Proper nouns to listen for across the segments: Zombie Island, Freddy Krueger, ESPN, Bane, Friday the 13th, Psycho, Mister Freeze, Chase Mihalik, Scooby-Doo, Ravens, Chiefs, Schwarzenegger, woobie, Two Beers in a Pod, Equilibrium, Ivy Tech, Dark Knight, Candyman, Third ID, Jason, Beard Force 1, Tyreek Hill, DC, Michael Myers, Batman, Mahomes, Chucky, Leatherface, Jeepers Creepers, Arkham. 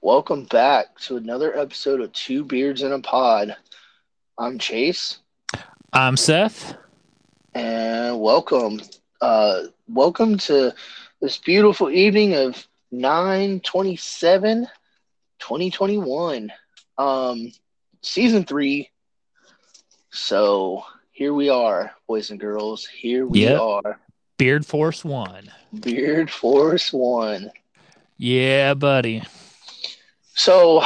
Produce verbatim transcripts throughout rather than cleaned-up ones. welcome back to another episode of Two Beards in a Pod. I'm Chase. I'm Seth. And welcome. Uh, welcome to this beautiful evening of nine twenty-seven twenty twenty-one, um, season three. So here we are, boys and girls. Here we yep. are. Beard Force one. Beard Force one. Yeah, buddy. So,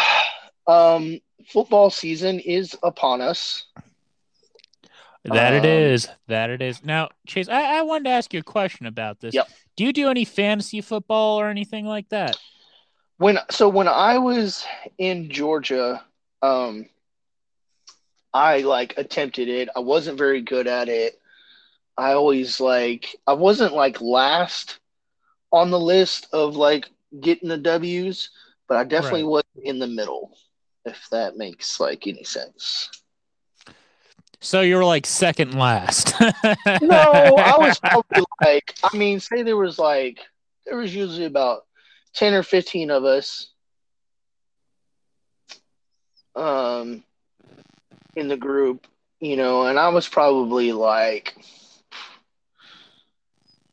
um, football season is upon us. That um, it is. That it is. Now, Chase, I, I wanted to ask you a question about this. Yep. Do you do any fantasy football or anything like that? When so when I was in Georgia, um, I like attempted it. I wasn't very good at it. I always like I wasn't like last on the list of like getting the W's. But I definitely right. wasn't in the middle, if that makes like any sense. So you were like second last. No, I was probably like, I mean, say there was like, there was usually about ten or fifteen of us um, in the group, you know, and I was probably like,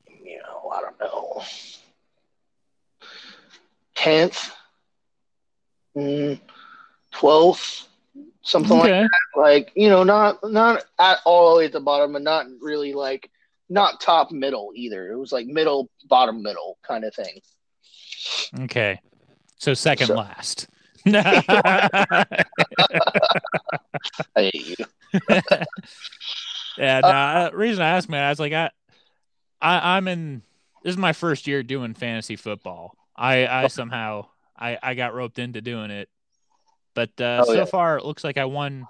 you know, I don't know, tenth. twelfth, something okay. like that. Like, you know, not not at all the way at the bottom, but not really like not top middle either. It was like middle, bottom middle kind of thing. Okay. So second so. last. I hate you. yeah, no, uh, the reason I asked, man, I was like, I, I I'm in this is my first year doing fantasy football. I, I okay. somehow I, I got roped into doing it, but uh, oh, so yeah. far it looks like I won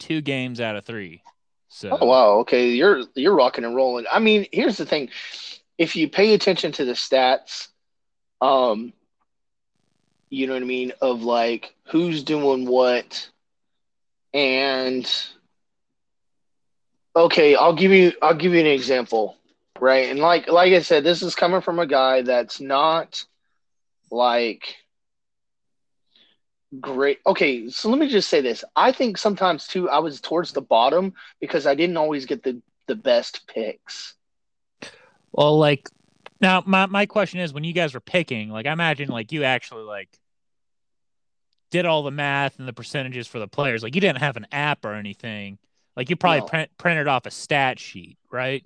two games out of three. So. Oh wow, okay, you're you're rocking and rolling. I mean, here's the thing: if you pay attention to the stats, um, you know what I mean, of like who's doing what, and okay, I'll give you I'll give you an example, right? And like like I said, this is coming from a guy that's not like. Great. Okay, so let me just say this. I think sometimes, too, I was towards the bottom because I didn't always get the, the best picks. Well, like, now, my, my question is, when you guys were picking, like, I imagine, like, you actually, like, did all the math and the percentages for the players. Like, you didn't have an app or anything. Like, you probably no. print, printed off a stat sheet, right?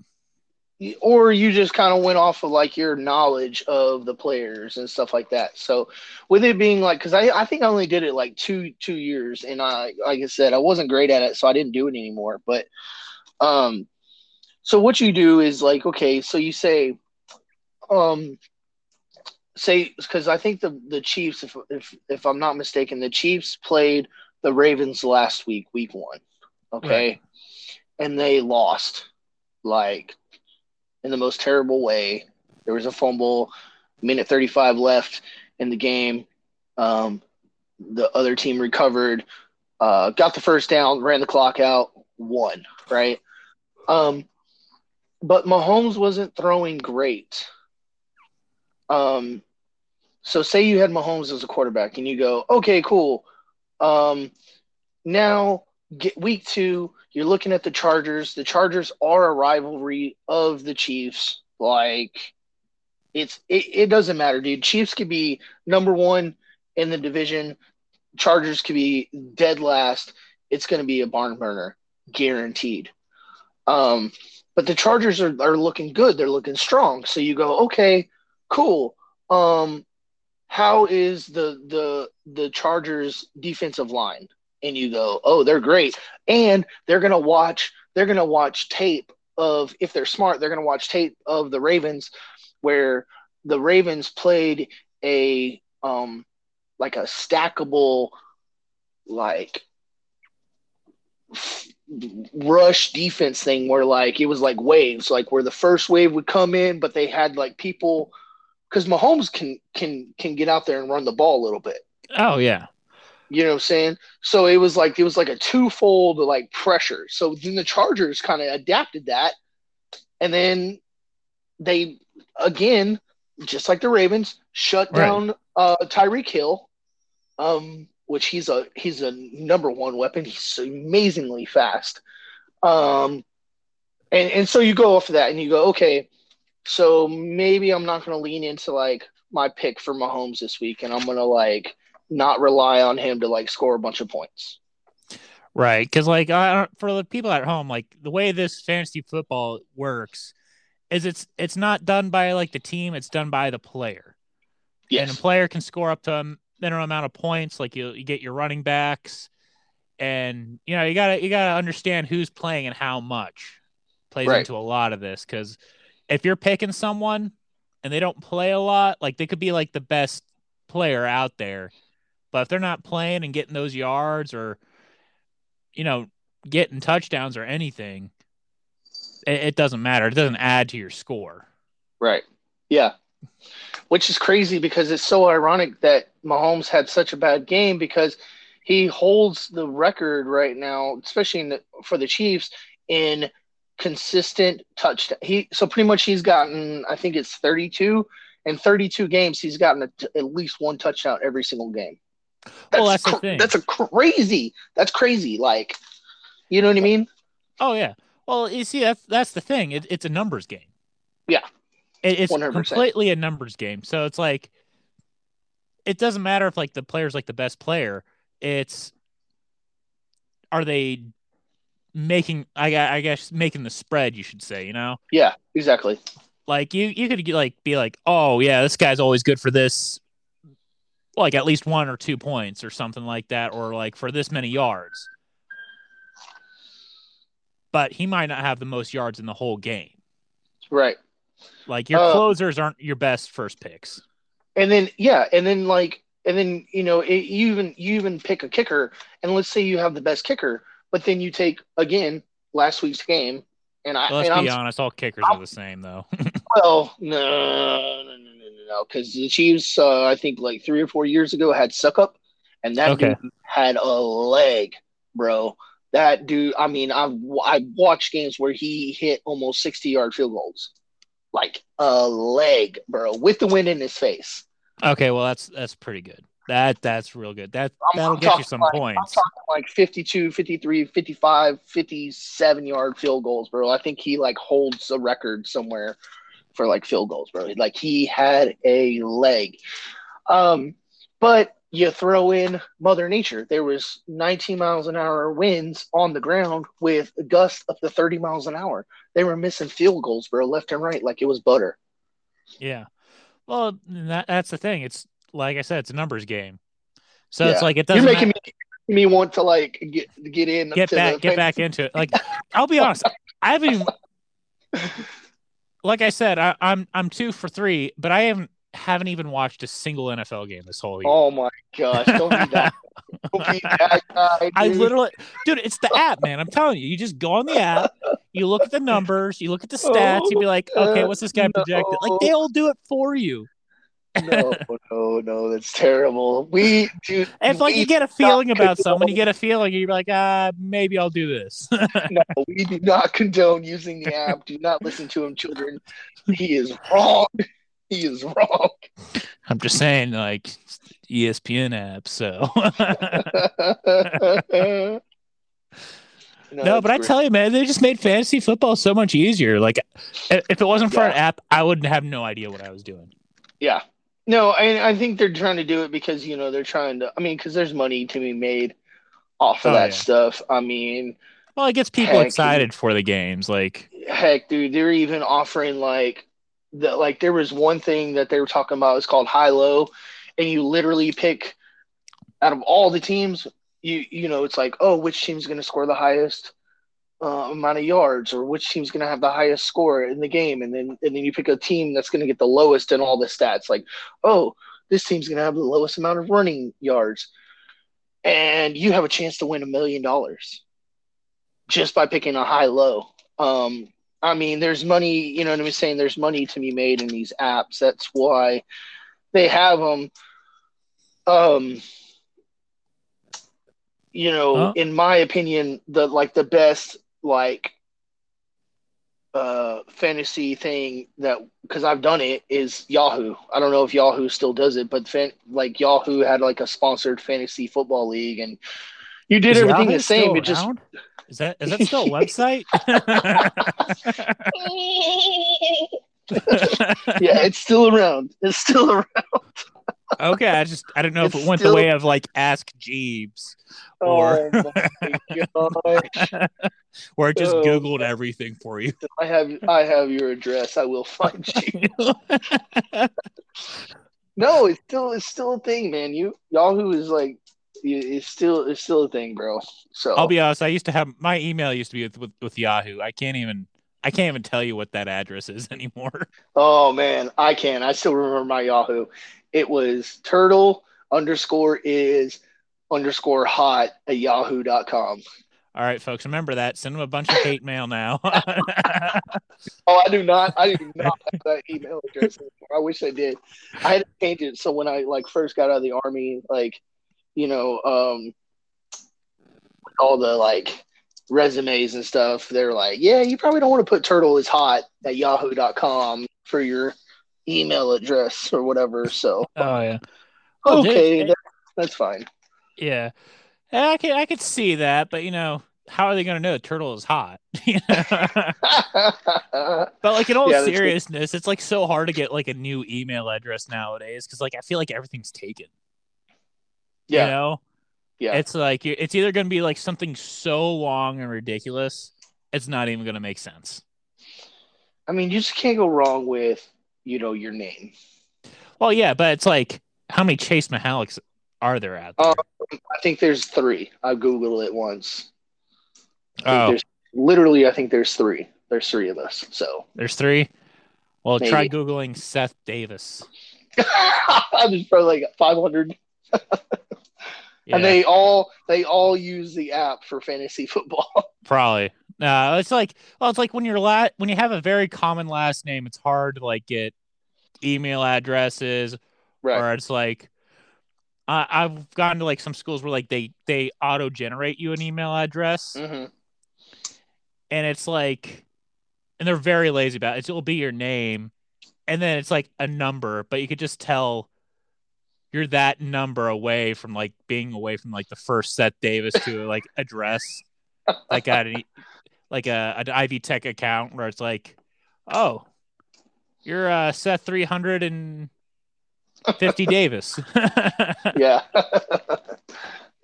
Or you just kind of went off of, like, your knowledge of the players and stuff like that. So with it being, like, because I, I think I only did it, like, two two years. And, I like I said, I wasn't great at it, so I didn't do it anymore. But um, so what you do is, like, okay, so you say, um, say, because I think the, the Chiefs, if, if if I'm not mistaken, the Chiefs played the Ravens last week, week one, okay? Right. And they lost, like, in the most terrible way. There was a fumble, minute thirty-five left in the game. Um, the other team recovered, uh, got the first down, ran the clock out, won, right? Um, but Mahomes wasn't throwing great. Um, so say you had Mahomes as a quarterback and you go, okay, cool. Um, now get week two, you're looking at the Chargers. The Chargers are a rivalry of the Chiefs. Like, it's it, it doesn't matter, dude. Chiefs could be number one in the division. Chargers could be dead last. It's going to be a barn burner, guaranteed. Um, but the Chargers are, are looking good. They're looking strong. So you go, okay, cool. Um, how is the the the Chargers defensive line? And you go, oh, they're great, and they're gonna watch. They're gonna watch tape of if they're smart. They're gonna watch tape of the Ravens, where the Ravens played a um, like a stackable like rush defense thing where like it was like waves, like where the first wave would come in, but they had like people because Mahomes can can can get out there and run the ball a little bit. Oh yeah. You know what I'm saying? So it was like it was like a twofold like pressure. So then the Chargers kind of adapted that, and then they again, just like the Ravens, shut down right. uh, Tyreek Hill, um, which he's a he's a number one weapon. He's amazingly fast, um, and and so you go off of that and you go, okay, so maybe I'm not going to lean into like my pick for Mahomes this week, and I'm going to like. Not rely on him to like score a bunch of points. Right. Because like I don't, for the people at home, like the way this fantasy football works is it's it's not done by like the team. It's done by the player. Yes. And a player can score up to a minimum amount of points. Like you, you get your running backs and, you know, you gotta, you gotta understand who's playing and how much plays right. into a lot of this. Because if you're picking someone and they don't play a lot, like they could be like the best player out there. But if they're not playing and getting those yards or, you know, getting touchdowns or anything, it, it doesn't matter. It doesn't add to your score. Right. Yeah. Which is crazy because it's so ironic that Mahomes had such a bad game because he holds the record right now, especially in the, for the Chiefs, in consistent touchdown. He, so pretty much he's gotten, I think it's thirty-two. In thirty-two games, he's gotten a t- at least one touchdown every single game. That's, well, that's cr- the thing. That's a crazy. That's crazy. Like, you know what I mean? Oh yeah. Well, you see, that's that's the thing. It, it's a numbers game. Yeah. It, it's one hundred percent. Completely a numbers game. So it's like, it doesn't matter if like the player's like the best player. It's are they making? I I guess making the spread. You should say. You know. Yeah. Exactly. Like you, you could like be like, oh yeah, this guy's always good for this. Like at least one or two points or something like that, or like for this many yards. But he might not have the most yards in the whole game. Right. Like your uh, closers aren't your best first picks. And then, yeah. And then like, and then, you know, it, you even, you even pick a kicker and let's say you have the best kicker, but then you take again, last week's game. And I, let's and be I'm, honest, all kickers I'm, are the same though. Well, no, no, no, no, no, because the Chiefs, uh, I think like three or four years ago, had suck up, and that okay. dude had a leg, bro. That dude, I mean, I've I watched games where he hit almost sixty-yard field goals, like a leg, bro, with the wind in his face. Okay, well, that's that's pretty good. That that's real good. That I'm, that'll I'm get you some like, points. I'm talking like fifty-two, fifty-three, fifty-five, fifty-seven yard field goals, bro. I think he like holds a record somewhere for like field goals, bro. Like he had a leg. Um, but you throw in Mother Nature. There was nineteen miles an hour winds on the ground with gusts up to thirty miles an hour. They were missing field goals, bro, left and right, like it was butter. Yeah. Well, that, that's the thing. It's like I said, it's a numbers game, so yeah. It's like it doesn't. You're making matter. me me want to like get get in, get back, get back into it. Like I'll be honest, I haven't. Like I said, I, I'm I'm two for three, but I haven't haven't even watched a single N F L game this whole year. Oh my gosh! Don't be that. Don't be that guy, dude. I literally, dude, it's the app, man. I'm telling you, you just go on the app, you look at the numbers, you look at the stats, oh, you be like, okay, what's this guy no. projected? Like they all do it for you. no, no, no, that's terrible. We do. If like you get a feeling about condone. someone, you get a feeling, you're like, ah, maybe I'll do this. No, we do not condone using the app. Do not listen to him, children. He is wrong. He is wrong. I'm just saying, like E S P N app. So no, no but great. I tell you, man, they just made fantasy football so much easier. Like, if it wasn't for yeah. an app, I would have no idea what I was doing. Yeah. No, I I think they're trying to do it because, you know, they're trying to – I mean, because there's money to be made off of oh, that yeah. stuff. I mean – Well, it gets people heck, excited for the games. Like heck, dude, they're even offering, like – the like there was one thing that they were talking about. It's called high-low, and you literally pick – out of all the teams, you you know, it's like, oh, which team's going to score the highest uh, amount of yards or which team's going to have the highest score in the game. And then, and then you pick a team that's going to get the lowest in all the stats. Like, oh, this team's going to have the lowest amount of running yards. and you have a chance to win a million dollars just by picking a high-low. Um, I mean, there's money, you know what I'm saying? There's money to be made in these apps. That's why they have them. Um, you know, huh? in my opinion, the, like, the best, like, uh, fantasy thing that, because I've done it, is Yahoo. I don't know if Yahoo still does it, but fan, like Yahoo had like a sponsored fantasy football league, and you did is everything Yahoo the same. It just is that is that still a website? Yeah, it's still around. It's still around. Okay, I just I don't know it's if it went still... the way of like Ask Jeeves, or oh my gosh. Or I just oh, Googled everything for you. I have I have your address. I will find you. No, it's still it's still a thing, man. You Yahoo is like it's still it's still a thing, bro. So I'll be honest. I used to have my email used to be with with, with Yahoo. I can't even. I can't even tell you what that address is anymore. Oh, man, I can. I still remember my Yahoo. It was turtle underscore is underscore hot at yahoo dot com. All right, folks, remember that. Send them a bunch of hate mail now. Oh, I do not. I do not have that email address anymore. I wish I did. I had to change it. So when I, like, first got out of the Army, like, you know, um, all the, like, resumes and stuff, they're like, yeah, you probably don't want to put turtle is hot at yahoo dot com for your email address or whatever. So oh yeah, well, okay, dude, that's fine. Yeah, I can I could see that, but you know, how are they going to know turtle is hot? But like in all yeah, seriousness, it's like so hard to get like a new email address nowadays because like I feel like everything's taken. Yeah. You know? Yeah. It's like it's either going to be like something so long and ridiculous, it's not even going to make sense. I mean, you just can't go wrong with, you know, your name. Well, yeah, but it's like how many Chase Mihaliks are there out there? Um, I think there's three. I Googled it once. I oh, literally, I think there's three. There's three of us. So there's three. Well, maybe. Try Googling Seth Davis. There's probably like five hundred. Yeah. And they all they all use the app for fantasy football. Probably. No, uh, it's like well, it's like when you're la- when you have a very common last name, it's hard to like get email addresses, right? Or it's like I- I've gone to like some schools where like they they auto generate you an email address, mm-hmm. and it's like, and they're very lazy about it. It'll be your name, and then it's like a number, but you could just tell. You're that number away from like being away from like the first Seth Davis to like address like at an, like a an Ivy Tech account where it's like, oh, you're uh, Seth three hundred and fifty Davis. Yeah.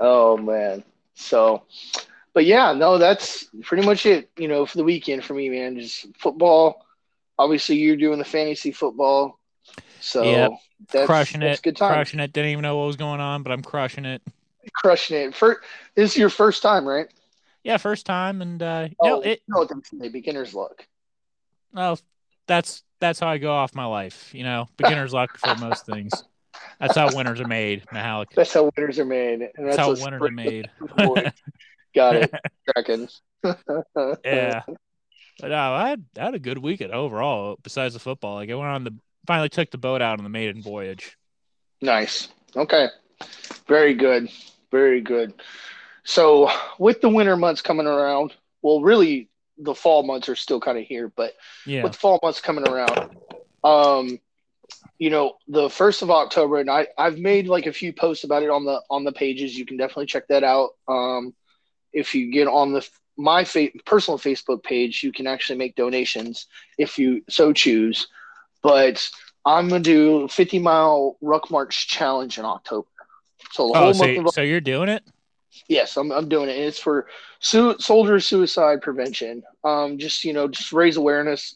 Oh man. So, but yeah, no, that's pretty much it. You know, for the weekend for me, man, just football. Obviously, you're doing the fantasy football. So yep. that's, crushing that's it, good time. Crushing it. Didn't even know what was going on, but I'm crushing it. Crushing it. First, this is your first time, right? Yeah, first time, and uh, oh, no, it no, the beginner's luck. Oh, that's that's how I go off my life. You know, beginner's luck for most things. That's how winners are made, Mihalik. That's how winners are made. And that's, that's how winners are made. Got it, Kraken. Yeah, but no, I had, I had a good weekend overall. Besides the football, like I went on the. Finally took the boat out on the maiden voyage. Nice. Okay. Very good. Very good. So with the winter months coming around, well, really the fall months are still kind of here, but yeah. With the fall months coming around, um, you know, the first of October, and I, I've made like a few posts about it on the on the pages. You can definitely check that out. Um, if you get on the my fa- personal Facebook page, you can actually make donations if you so choose. But I'm going to do a fifty-mile ruck march challenge in October. So the oh, whole so, month of- so you're doing it? Yes, I'm I'm doing it. And it's for su- soldier suicide prevention. Um, just, you know, just raise awareness.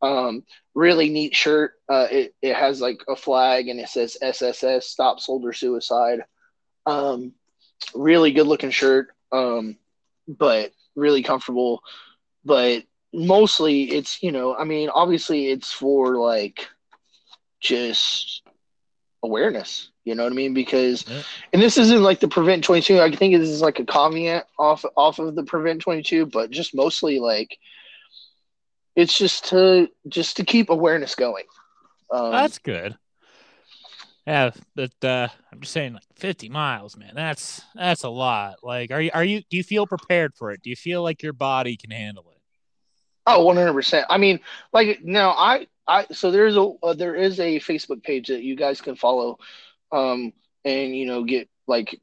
Um, really neat shirt. Uh, it, it has, like, a flag, and it says S S S, Stop Soldier Suicide. Um, really good-looking shirt, um, but really comfortable. But... mostly it's, you know, I mean, obviously it's for like just awareness. You know what I mean? Because, yeah. and this isn't like the Prevent twenty-two. I think this is like a caveat off off of the Prevent twenty-two, but just mostly like it's just to just to keep awareness going. Um, that's good. Yeah, but uh, I'm just saying, like fifty miles, man. That's that's a lot. Like, are you are you do you feel prepared for it? Do you feel like your body can handle it? Oh, one hundred percent. I mean, like now, I I so there's a uh, there is a Facebook page that you guys can follow. Um and you know get like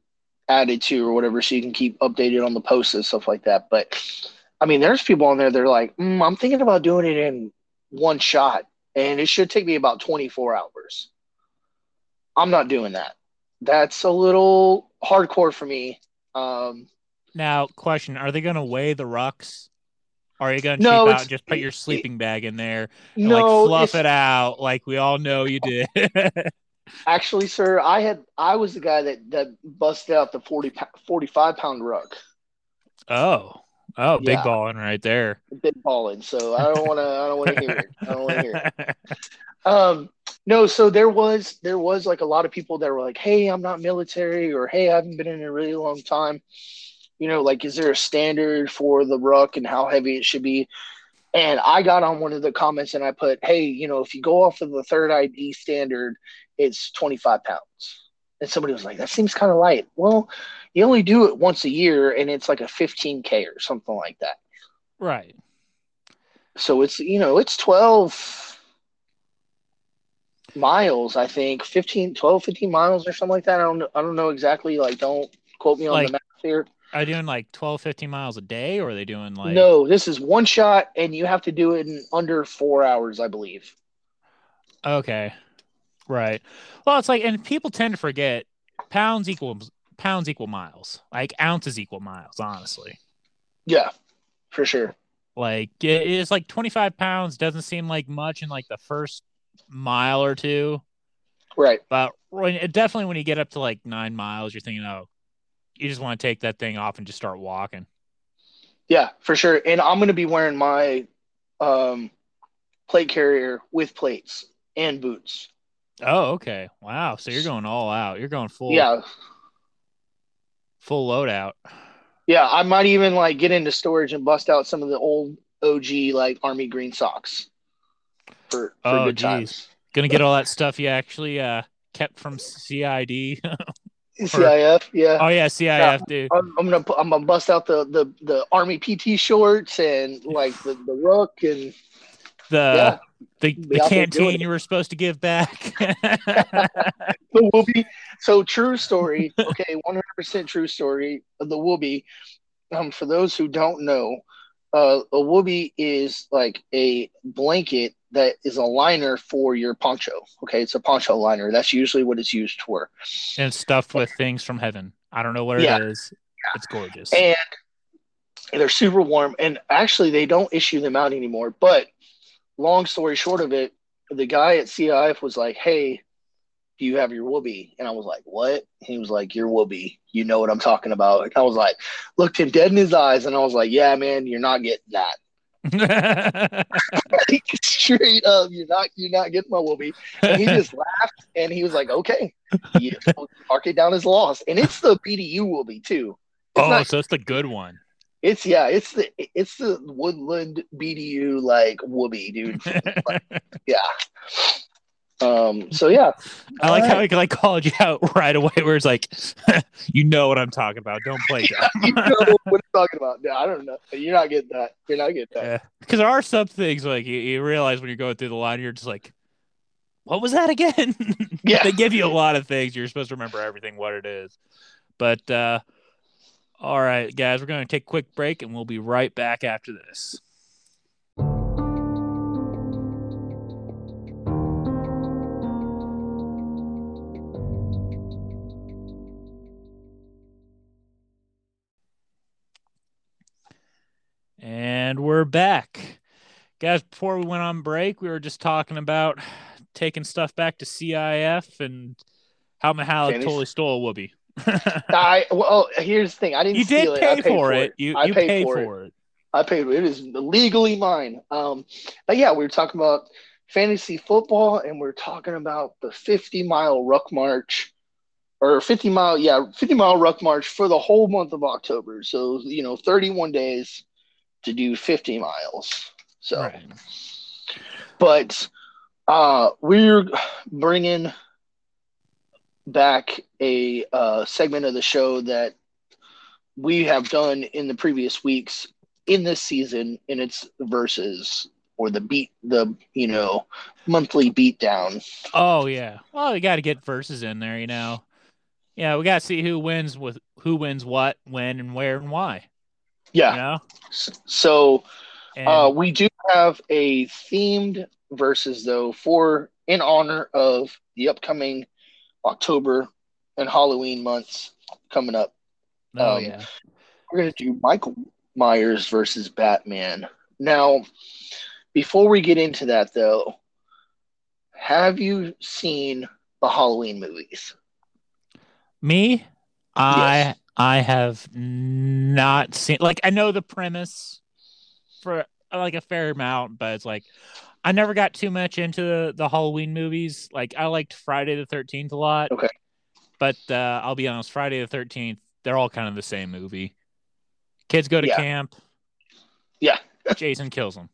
added to or whatever, so you can keep updated on the posts and stuff like that. But I mean, there's people on there. They're like, mm, I'm thinking about doing it in one shot, and it should take me about twenty-four hours. I'm not doing that. That's a little hardcore for me. Um, now, question: are they going to weigh the rucks? Are you going to no, cheap out and just put your sleeping bag in there and no, like fluff it out, like we all know you did? Actually, sir, I had I was the guy that, that busted out the forty, forty-five pound ruck. Oh, oh, big yeah. balling right there. Big balling. So I don't want to. I don't want to hear it. I don't want to hear it. Um, no. So there was there was like a lot of people that were like, "Hey, I'm not military," or "Hey, I haven't been in a really long time." You know, like, is there a standard for the ruck and how heavy it should be? And I got on one of the comments and I put, hey, you know, if you go off of the third I D standard, it's twenty-five pounds. And somebody was like, that seems kind of light. Well, you only do it once a year, and it's like a fifteen K or something like that. Right. So it's, you know, it's twelve miles, I think, fifteen, twelve, fifteen miles or something like that. I don't, I don't know exactly. Like, don't quote me on like, the math here. Are they doing like twelve, fifteen miles a day, or are they doing like... No, this is one shot, and you have to do it in under four hours, I believe. Okay. Right. Well, it's like, and people tend to forget pounds equal, pounds equal miles. Like, ounces equal miles, honestly. Yeah, for sure. Like, it, it's like twenty-five pounds doesn't seem like much in like the first mile or two. Right. But when, definitely when you get up to like nine miles, you're thinking, oh, you just want to take that thing off and just start walking. Yeah, for sure. And I'm going to be wearing my um, plate carrier with plates and boots. Oh, okay. Wow. So you're going all out. You're going full. Yeah. Full loadout. Yeah. I might even like get into storage and bust out some of the old O G like army green socks for, for oh, good geez. times. Going to get all that stuff you actually uh, kept from C I D. C I F, yeah. Oh yeah, C I F, yeah, dude. I'm, I'm gonna I'm gonna bust out the, the, the Army P T shorts and like the, the ruck and the yeah, the, the canteen you were supposed to give back. The woobie. So true story. Okay, one hundred percent true story. The woobie. Um, for those who don't know, uh, a woobie is like a blanket that is a liner for your poncho. Okay, it's a poncho liner. That's usually what it's used for. And it's stuffed with things from heaven. I don't know what yeah. it is. Yeah. It's gorgeous. And they're super warm. And actually, they don't issue them out anymore. But long story short of it, the guy at C I F was like, hey, do you have your woobie? And I was like, what? And he was like, your woobie. You know what I'm talking about. And I was like, looked him dead in his eyes. And I was like, yeah, man, you're not getting that. Straight up, you're not you're not getting my woobie. And he just laughed, and he was like, okay, you know, mark it down as lost. And it's the B D U woobie too. It's oh not, so it's the good one. It's yeah it's the it's the Woodland B D U like woobie, dude. Like, yeah. Um so yeah, I like right. how he like called you out right away, where it's like, you know what I'm talking about, don't play that. Yeah, you know what I'm talking about. No, I don't know, you're not getting that, you're not getting that. Because yeah. there are some things like you, you realize when you're going through the line, you're just like, what was that again? Yeah. They give you a lot of things, you're supposed to remember everything what it is. But uh all right, guys, we're going to take a quick break, and we'll be right back after this. And we're back. Guys, before we went on break, we were just talking about taking stuff back to C I F and how Mihalik totally stole a woobie. I, well, here's the thing. I didn't you steal did it. You did pay for it. You, I you paid, paid for it. it. I paid for it. It is legally mine. Um, but yeah, we were talking about fantasy football, and we're talking about the fifty-mile ruck march, or fifty-mile, yeah, fifty-mile ruck march for the whole month of October. So, you know, thirty-one days to do fifty miles. So, right. But uh, we're bringing back a uh, segment of the show that we have done in the previous weeks in this season, in its verses, or the beat, the, you know, monthly beatdown. Oh yeah. Well, we got to get verses in there, you know? Yeah. We got to see who wins with who wins, what, when, and where, and why. Yeah. You know? So and... uh, we do have a themed verses though, for in honor of the upcoming October and Halloween months coming up. Oh um, yeah. We're going to do Michael Myers versus Batman. Now, before we get into that, though, have you seen the Halloween movies? Me? Yes. I I have not seen, like, I know the premise for, like, a fair amount, but it's like, I never got too much into the, the Halloween movies. Like, I liked Friday the thirteenth a lot. Okay. But uh, I'll be honest, Friday the thirteenth, they're all kind of the same movie. Kids go to yeah. camp. Yeah. Jason kills them.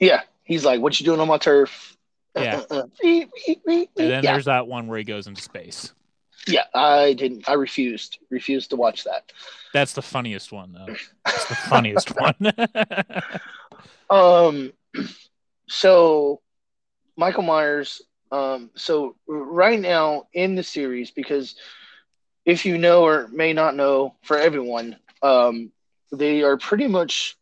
Yeah, he's like, "What you doing on my turf?" Yeah, uh, uh, uh. and then yeah. there's that one where he goes into space. Yeah, I didn't. I refused. Refused to watch that. That's the funniest one, though. That's the funniest one. um, so Michael Myers. Um, so right now in the series, because if you know or may not know, for everyone, um, they are pretty much.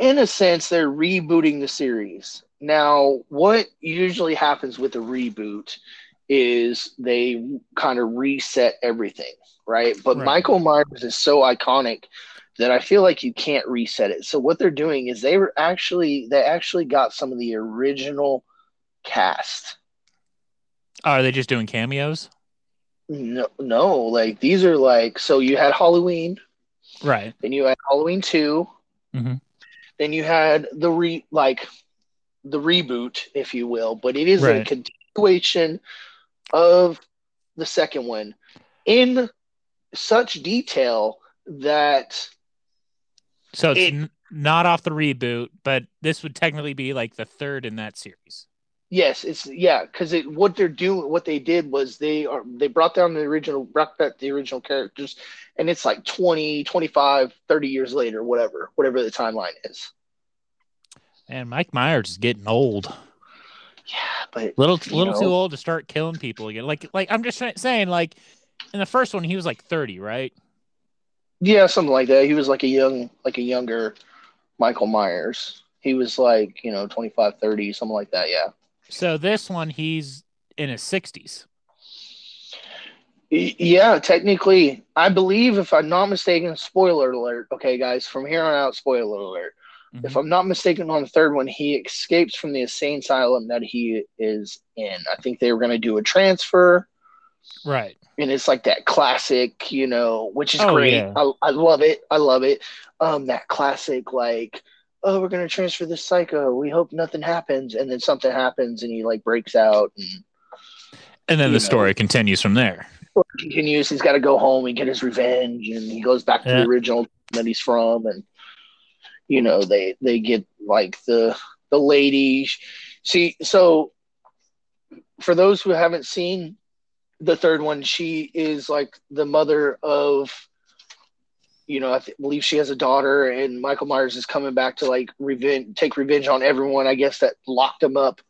In a sense, they're rebooting the series. Now, what usually happens with a reboot is they kind of reset everything, right? But right. Michael Myers is so iconic that I feel like you can't reset it. So what they're doing is they were actually they actually got some of the original cast. Are they just doing cameos? No, no. Like these are like so you had Halloween, right? Then you had Halloween two. Mm-hmm. Then you had the re like the reboot, if you will, but it is right. a continuation of the second one in such detail that so it's it, n- not off the reboot, but this would technically be like the third in that series. Yes, it's yeah, because it what they're doing, what they did was they are they brought down the original, brought back the original characters, and it's like twenty, twenty-five, thirty years later, whatever, whatever the timeline is. And Mike Myers is getting old. Yeah, but little, little know. too old to start killing people again. Like, like I'm just saying, like in the first one, he was like thirty, right? Yeah, something like that. He was like a young, like a younger Michael Myers. He was like, you know, twenty-five, thirty, something like that. Yeah. So this one, he's in his sixties. Yeah, technically. I believe, if I'm not mistaken, spoiler alert. Okay, guys, from here on out, spoiler alert. Mm-hmm. If I'm not mistaken, on the third one, he escapes from the insane asylum that he is in. I think they were going to do a transfer. Right. And it's like that classic, you know, which is oh, great. Yeah. I, I love it. I love it. Um, that classic, like... oh, we're going to transfer this psycho. We hope nothing happens. And then something happens and he like breaks out. And, and then the know, story continues from there. Continues. He's got to go home and get his revenge. And he goes back to yeah. the original that he's from. And, you know, they, they get like the, the lady. See, so for those who haven't seen the third one, she is like the mother of, you know, I th- believe she has a daughter, and Michael Myers is coming back to like revenge, take revenge on everyone, I guess, that locked him up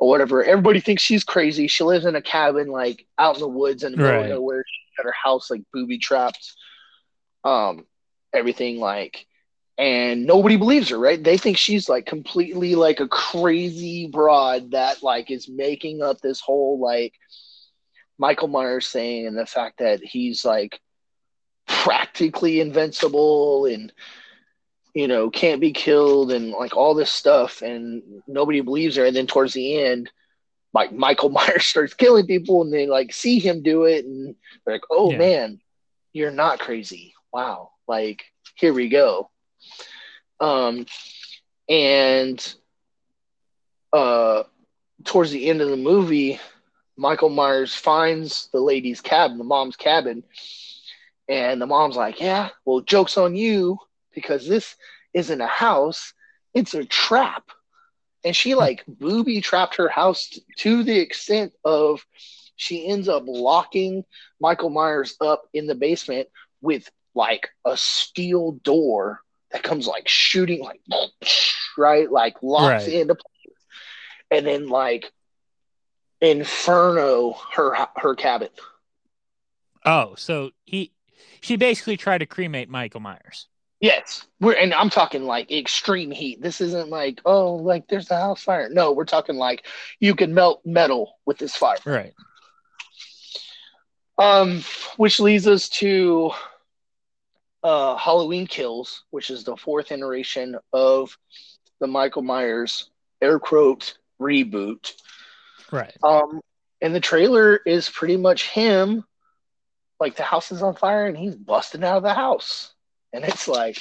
or whatever. Everybody thinks she's crazy. She lives in a cabin, like out in the woods in the middle of nowhere. She had her house like booby trapped, um, everything like, and nobody believes her, right? They think she's like completely like a crazy broad that like is making up this whole like Michael Myers thing, and the fact that he's like practically invincible and, you know, can't be killed and like all this stuff, and nobody believes her. And then towards the end, like Michael Myers starts killing people and they like see him do it and they're like, oh yeah. man, you're not crazy. Wow. Like, here we go. Um, and uh, towards the end of the movie, Michael Myers finds the lady's cabin, the mom's cabin, and the mom's like, yeah, well, joke's on you because this isn't a house, it's a trap. And she, like, booby trapped her house to the extent of she ends up locking Michael Myers up in the basement with, like, a steel door that comes, like, shooting, like, right, like, locks right. into place. And then, like, Inferno her her cabin. Oh, so he she basically tried to cremate Michael Myers. Yes, we're and I'm talking like extreme heat. This isn't like, oh, like there's a house fire. No, we're talking like you can melt metal with this fire. Right. Um, which leads us to uh, Halloween Kills, which is the fourth iteration of the Michael Myers air quote reboot. Right. Um, and the trailer is pretty much him, like the house is on fire and he's busting out of the house. And it's like,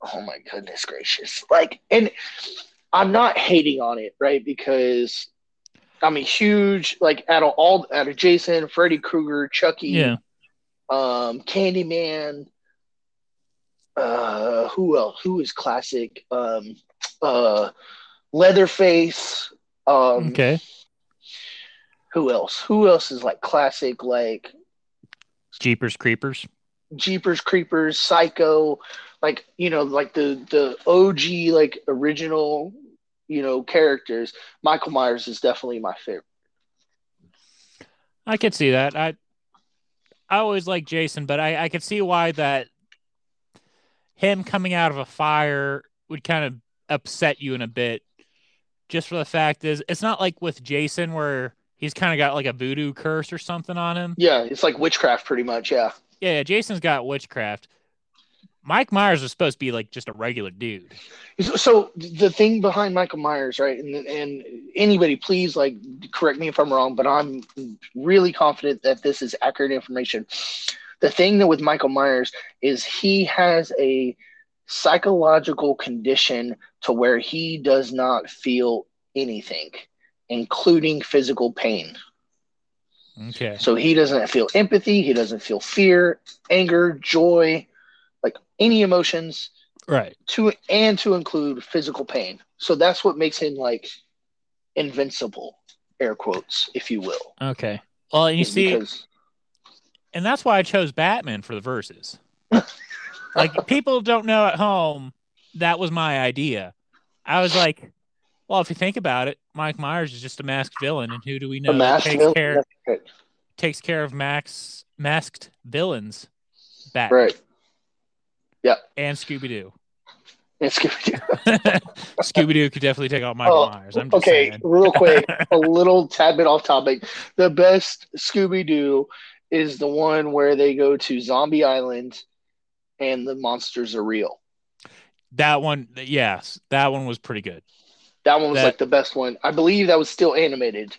oh my goodness gracious. Like, and I'm not hating on it, right? Because I'm a huge, like, out of all, out of Jason, Freddy Krueger, Chucky, yeah. um, Candyman, uh, who else? Who is classic? Um, uh, Leatherface. Um, okay. Who else? Who else is, like, classic, like, Jeepers Creepers? Jeepers Creepers, Psycho, like, you know, like the the O G, like, original, you know, characters. Michael Myers is definitely my favorite. I could see that. I I always like Jason, but I I could see why that him coming out of a fire would kind of upset you in a bit. Just for the fact is, it's not like with Jason where he's kind of got like a voodoo curse or something on him. Yeah, it's like witchcraft, pretty much. Yeah. Yeah, Jason's got witchcraft. Mike Myers was supposed to be like just a regular dude. So the thing behind Michael Myers, right? And and anybody, please, like, correct me if I'm wrong, but I'm really confident that this is accurate information. The thing that with Michael Myers is he has a psychological condition to where he does not feel anything, including physical pain. Okay. So he doesn't feel empathy. He doesn't feel fear, anger, joy, like any emotions. Right. To and to include physical pain. So that's what makes him, like, invincible, air quotes, if you will. Okay. Well, and you see, because... and that's why I chose Batman for the verses. Like, people don't know at home that was my idea. I was like, well, if you think about it, Mike Myers is just a masked villain, and who do we know that takes villain? care takes care of Max masked villains? Batman, right? Yeah, and Scooby-Doo. And Scooby-Doo. Scooby-Doo could definitely take out Michael oh, Myers. I'm just okay, saying. Real quick, a little tad bit off topic. The best Scooby-Doo is the one where they go to Zombie Island, and the monsters are real. That one, yes, that one was pretty good. That one was that, like the best one. I believe that was still animated.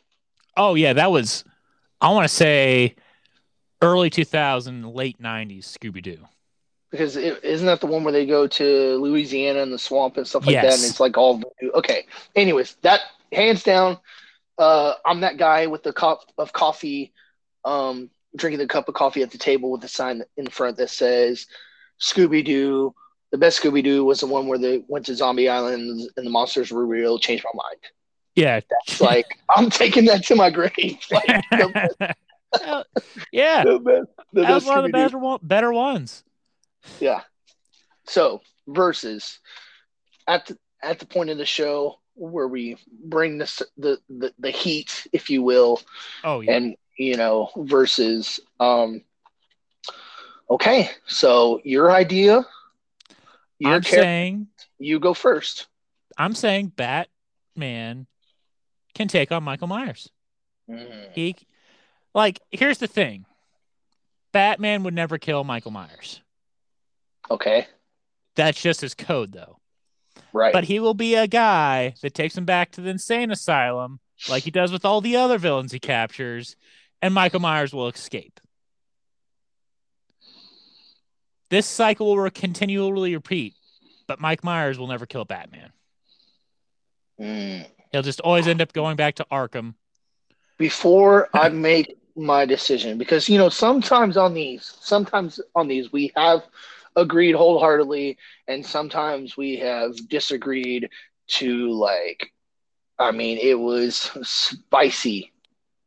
Oh, yeah. That was, I want to say, early two thousand, late nineties Scooby-Doo. Because it, isn't that the one where they go to Louisiana and the swamp and stuff like yes. that? And it's like all okay. Anyways, that, hands down, uh, I'm that guy with the cup of coffee, um, drinking the cup of coffee at the table with the sign in front that says Scooby-Doo. The best Scooby-Doo was the one where they went to Zombie Island and the monsters were real. Changed my mind. Yeah. That's like, I'm taking that to my grave. Like, the best. Yeah. The best, the that was one of the better, better ones. Yeah. So, versus, at the, at the point of the show where we bring this, the, the, the heat, if you will. Oh, yeah. And, you know, versus, um, okay, so your idea... You're I'm saying you go first. I'm saying Batman can take on Michael Myers. Mm. He, like, here's the thing. Batman would never kill Michael Myers. Okay. That's just his code, though. Right. But he will be a guy that takes him back to the insane asylum, like he does with all the other villains he captures, and Michael Myers will escape. This cycle will continually repeat, but Mike Myers will never kill Batman. Mm. He'll just always end up going back to Arkham. Before I make my decision, because, you know, sometimes on these, sometimes on these we have agreed wholeheartedly, and sometimes we have disagreed to, like, I mean, it was spicy.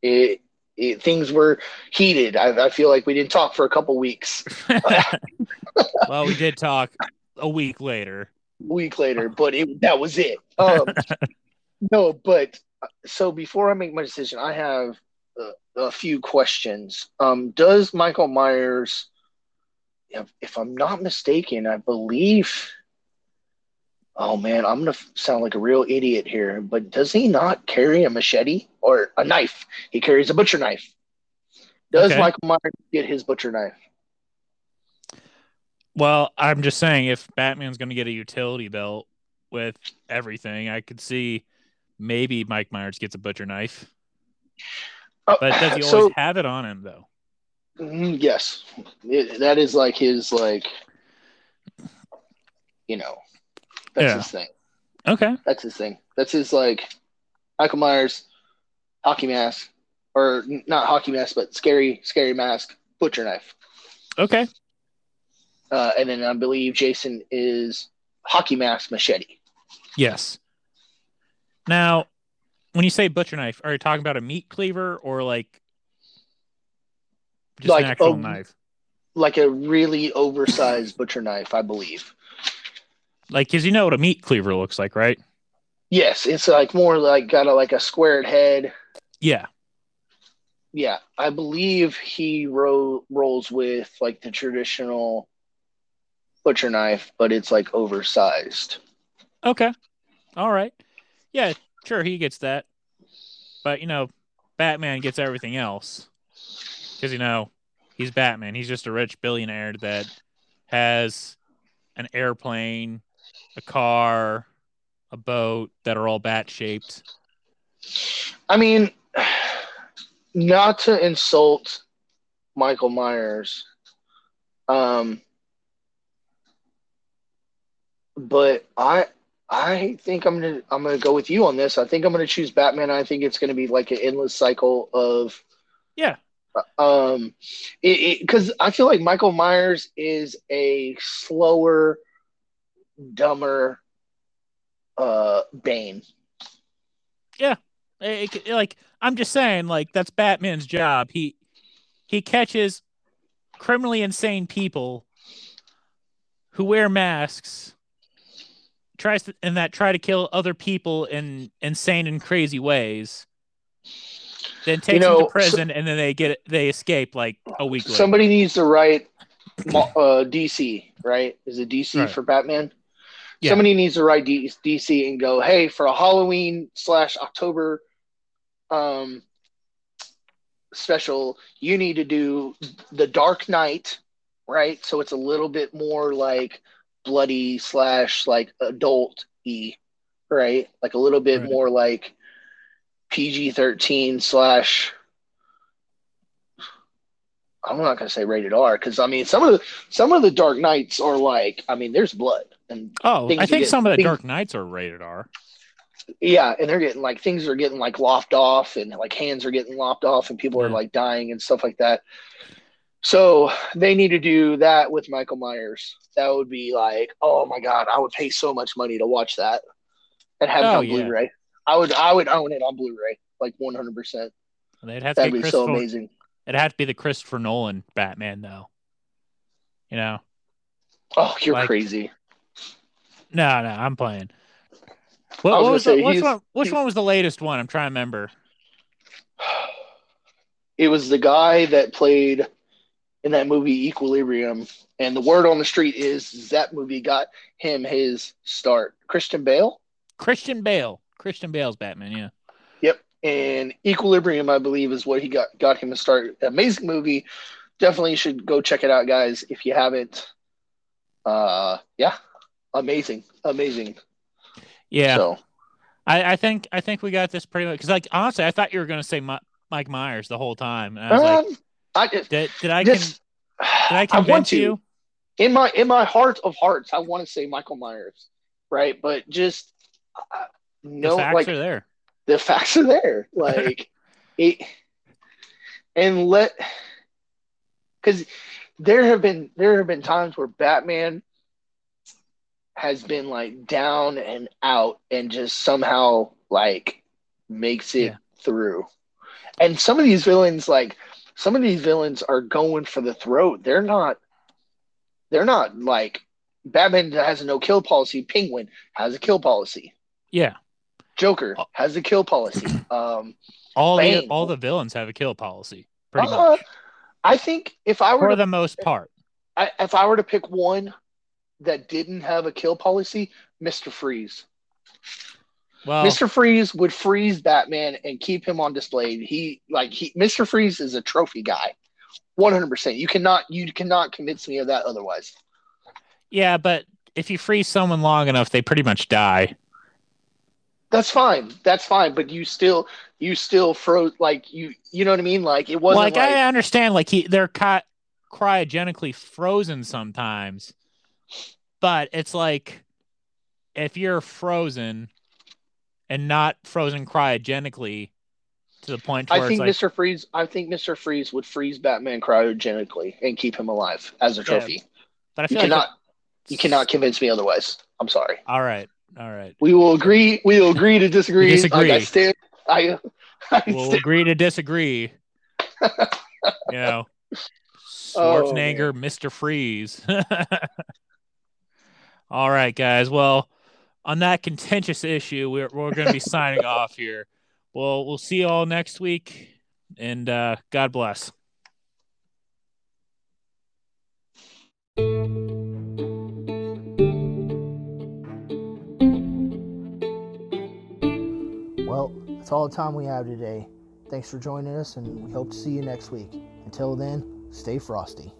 It, it things were heated. I, I feel like we didn't talk for a couple weeks. Well, we did talk a week later. Week later, but it, that was it. Um, no, but so before I make my decision, I have a, a few questions. Um, does Michael Myers, if, if I'm not mistaken, I believe. Oh man, I'm gonna sound like a real idiot here, but does he not carry a machete or a knife? He carries a butcher knife. Does okay. Michael Myers get his butcher knife? Well, I'm just saying, if Batman's going to get a utility belt with everything, I could see maybe Mike Myers gets a butcher knife. But uh, does he so, always have it on him, though? Yes. It, that is like his, like, you know, that's yeah. his thing. Okay. That's his thing. That's his, like, Michael Myers, hockey mask, or not hockey mask, but scary, scary mask, butcher knife. Okay. Uh, and then I believe Jason is hockey mask machete. Yes. Now, when you say butcher knife, are you talking about a meat cleaver or like just like an actual a, knife? Like a really oversized butcher knife, I believe. Like, because you know what a meat cleaver looks like, right? Yes, it's like more like got a, like a squared head. Yeah. Yeah, I believe he ro- rolls with like the traditional butcher knife, but it's like oversized. Okay. All right. Yeah, sure, he gets that. But, you know, Batman gets everything else. Because, you know, he's Batman. He's just a rich billionaire that has an airplane, a car, a boat that are all bat-shaped. I mean, not to insult Michael Myers, um... But I I think I'm gonna I'm gonna go with you on this. I think I'm gonna choose Batman. I think it's gonna be like an endless cycle of yeah. Um, because I feel like Michael Myers is a slower, dumber, uh, Bane. Yeah, it, it, like I'm just saying, like that's Batman's job. He he catches criminally insane people who wear masks. Tries to, and that try to kill other people in insane and crazy ways. Then takes you know, them to prison, so, and then they get they escape like a week later. Somebody needs to write uh, D C, right? Is it D C right. for Batman? Yeah. Somebody needs to write D C and go, hey, for a Halloween slash October um, special, you need to do the Dark Knight, right? So it's a little bit more like bloody slash like adult-y, right? Like a little bit right. more like P G thirteen slash. I'm not gonna say rated R because I mean some of the some of the Dark Knights are like I mean there's blood and oh I think get, some of the things, Dark Knights are rated R. Yeah, and they're getting like things are getting like lopped off and like hands are getting lopped off and people yeah. are like dying and stuff like that. So they need to do that with Michael Myers. That would be like, oh my God, I would pay so much money to watch that and have oh, it on yeah. Blu-ray. I would, I would own it on Blu-ray, like one hundred percent. They'd have That'd to be, be so amazing. It'd have to be the Christopher Nolan Batman, though. You know? Oh, you're like, crazy. No, no, I'm playing. What, I was what was say, the, which, one, which one was the latest one? I'm trying to remember. It was the guy that played. In that movie Equilibrium, and the word on the street is that movie got him his start. Christian Bale? Christian Bale. Christian Bale's Batman, yeah. Yep, and Equilibrium, I believe, is what he got, got him to start. Amazing movie. Definitely should go check it out, guys, if you haven't. Uh, yeah, amazing, amazing. Yeah, so. I, I think I think we got this pretty much. Because, like, honestly, I thought you were going to say My, Mike Myers the whole time. And I was um, like, I, did, did I this, can, did I convince I want to. you? In my in my heart of hearts, I want to say Michael Myers, right? But just uh, no, the facts like, are there. the facts are there. Like it, and let, because there have been there have been times where Batman has been like down and out and just somehow like makes it yeah. through. And some of these villains, like some of these villains are going for the throat. They're not, they're not like Batman has a no kill policy. Penguin has a kill policy. Yeah. Joker has a kill policy. Um, all the, all the villains have a kill policy. Pretty uh, much. I think if I were for to, the most part, I, if I were to pick one that didn't have a kill policy, Mister Freeze. Well, Mister Freeze would freeze Batman and keep him on display. He like he Mister Freeze is a trophy guy, one hundred percent. You cannot you cannot convince me of that otherwise. Yeah, but if you freeze someone long enough, they pretty much die. That's fine. That's fine. But you still you still froze like you you know what I mean? Like it wasn't like, like I understand. Like he they're caught cryogenically frozen sometimes, but it's like if you're frozen. And not frozen cryogenically to the point where I think it's like, Mister Freeze. I think Mister Freeze would freeze Batman cryogenically and keep him alive as a trophy. Yeah. But I feel you like cannot. It... You cannot convince me otherwise. I'm sorry. All right. All right. We will agree. We will agree to disagree. disagree. Like I stand. I. I we'll stand. agree to disagree. You know, Schwarzenegger, oh, Mister Freeze. All right, guys. Well. On that contentious issue, we're we're going to be signing off here. Well, we'll see you all next week, and uh, God bless. Well, that's all the time we have today. Thanks for joining us, and we hope to see you next week. Until then, stay frosty.